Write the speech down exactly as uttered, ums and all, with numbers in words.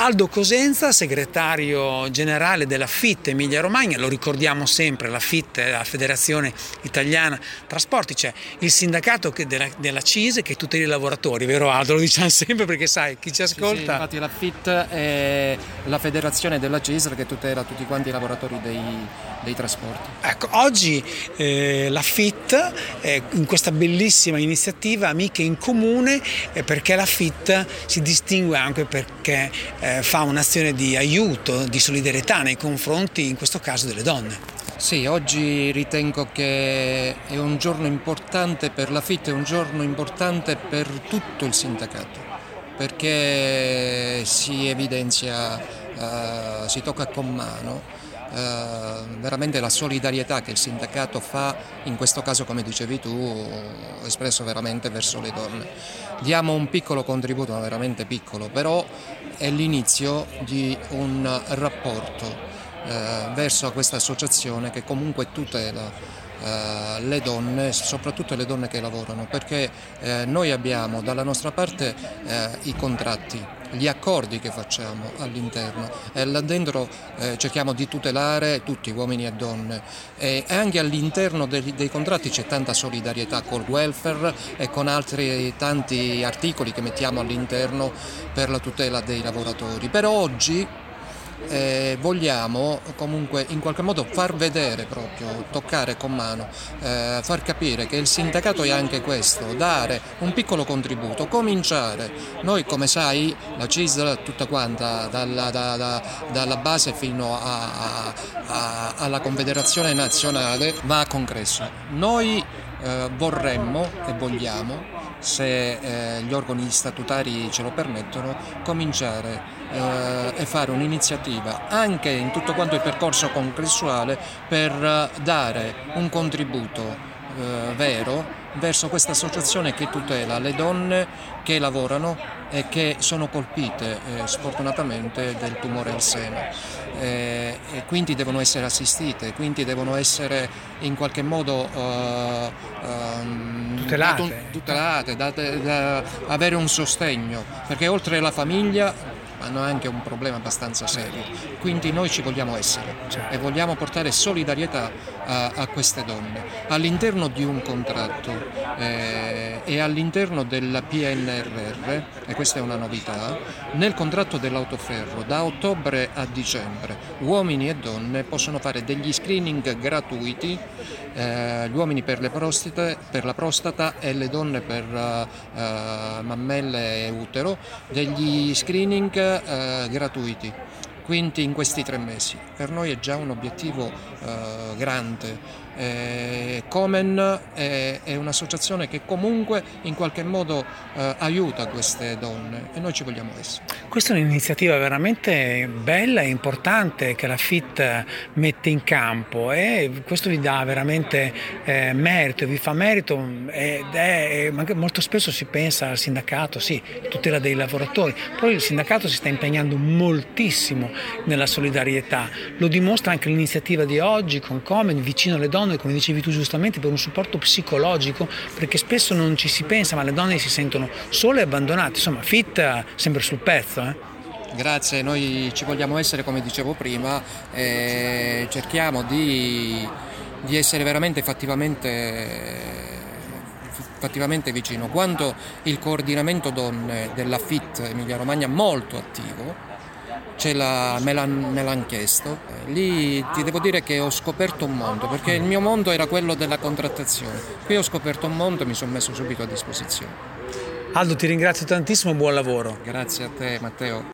Aldo Cosenza, segretario generale della F I T Emilia Romagna, lo ricordiamo sempre, la F I T è la Federazione Italiana Trasporti, c'è cioè il sindacato che della, della C I S che tutela i lavoratori, vero Aldo? Lo diciamo sempre perché sai, chi ci ascolta... Sì, sì, infatti la F I T è la federazione della C I S L che tutela tutti quanti i lavoratori dei, dei trasporti. Ecco, oggi eh, la F I T eh, in questa bellissima iniziativa Amiche in Comune, eh, perché la F I T si distingue anche perché eh, fa un'azione di aiuto, di solidarietà nei confronti in questo caso delle donne. Sì, oggi ritengo che è un giorno importante per la F I T, è un giorno importante per tutto il sindacato, perché si evidenzia, eh, si tocca con mano eh, veramente la solidarietà che il sindacato fa, in questo caso come dicevi tu, espresso veramente verso le donne. Diamo un piccolo contributo, ma veramente piccolo, però è l'inizio di un rapporto eh, verso questa associazione che comunque tutela Uh, le donne, soprattutto le donne che lavorano, perché uh, noi abbiamo dalla nostra parte uh, i contratti, gli accordi che facciamo all'interno e là dentro uh, cerchiamo di tutelare tutti, uomini e donne, e anche all'interno dei, dei contratti c'è tanta solidarietà col welfare e con altri tanti articoli che mettiamo all'interno per la tutela dei lavoratori. Però oggi Eh, vogliamo comunque in qualche modo far vedere, proprio toccare con mano, eh, far capire che il sindacato è anche questo, dare un piccolo contributo, cominciare. Noi, come sai, la C I S L tutta quanta dalla, da, da, dalla base fino a, a, a, alla Confederazione Nazionale va a congresso. Noi eh, vorremmo e vogliamo, se eh, gli organi statutari ce lo permettono, cominciare eh, e fare un'iniziativa anche in tutto quanto il percorso congressuale per eh, dare un contributo eh, vero verso questa associazione che tutela le donne che lavorano e che sono colpite eh, sfortunatamente del tumore al seno eh, e quindi devono essere assistite, quindi devono essere in qualche modo eh, um, tutelate, tutelate date, da avere un sostegno, perché oltre alla famiglia hanno anche un problema abbastanza serio, quindi noi ci vogliamo essere e vogliamo portare solidarietà a, a queste donne all'interno di un contratto eh, e all'interno della P N R R, e questa è una novità, nel contratto dell'autoferro da ottobre a dicembre uomini e donne possono fare degli screening gratuiti, eh, gli uomini per le prostite, per la prostata e le donne per eh, mammelle e utero, degli screening Eh, gratuiti, quindi in questi tre mesi. Per noi è già un obiettivo eh, grande. Eh, Komen è, è un'associazione che comunque in qualche modo eh, aiuta queste donne e noi ci vogliamo essere. Questa è un'iniziativa veramente bella e importante che la F I T mette in campo e questo vi dà veramente eh, merito, vi fa merito ed è, molto spesso si pensa al sindacato, sì, tutela dei lavoratori, poi il sindacato si sta impegnando moltissimo nella solidarietà, lo dimostra anche l'iniziativa di oggi con Komen vicino alle donne, come dicevi tu giustamente, per un supporto psicologico, perché spesso non ci si pensa, ma le donne si sentono sole e abbandonate. Insomma, F I T sempre sul pezzo. eh Grazie, noi ci vogliamo essere, come dicevo prima, e cerchiamo di, di essere veramente fattivamente fattivamente vicino, quanto il coordinamento donne della F I T Emilia Romagna molto attivo. Ce la, me, l'han, me l'han chiesto, lì ti devo dire che ho scoperto un mondo, perché il mio mondo era quello della contrattazione, qui ho scoperto un mondo e mi sono messo subito a disposizione. Aldo, ti ringrazio tantissimo, buon lavoro. Grazie a te Matteo.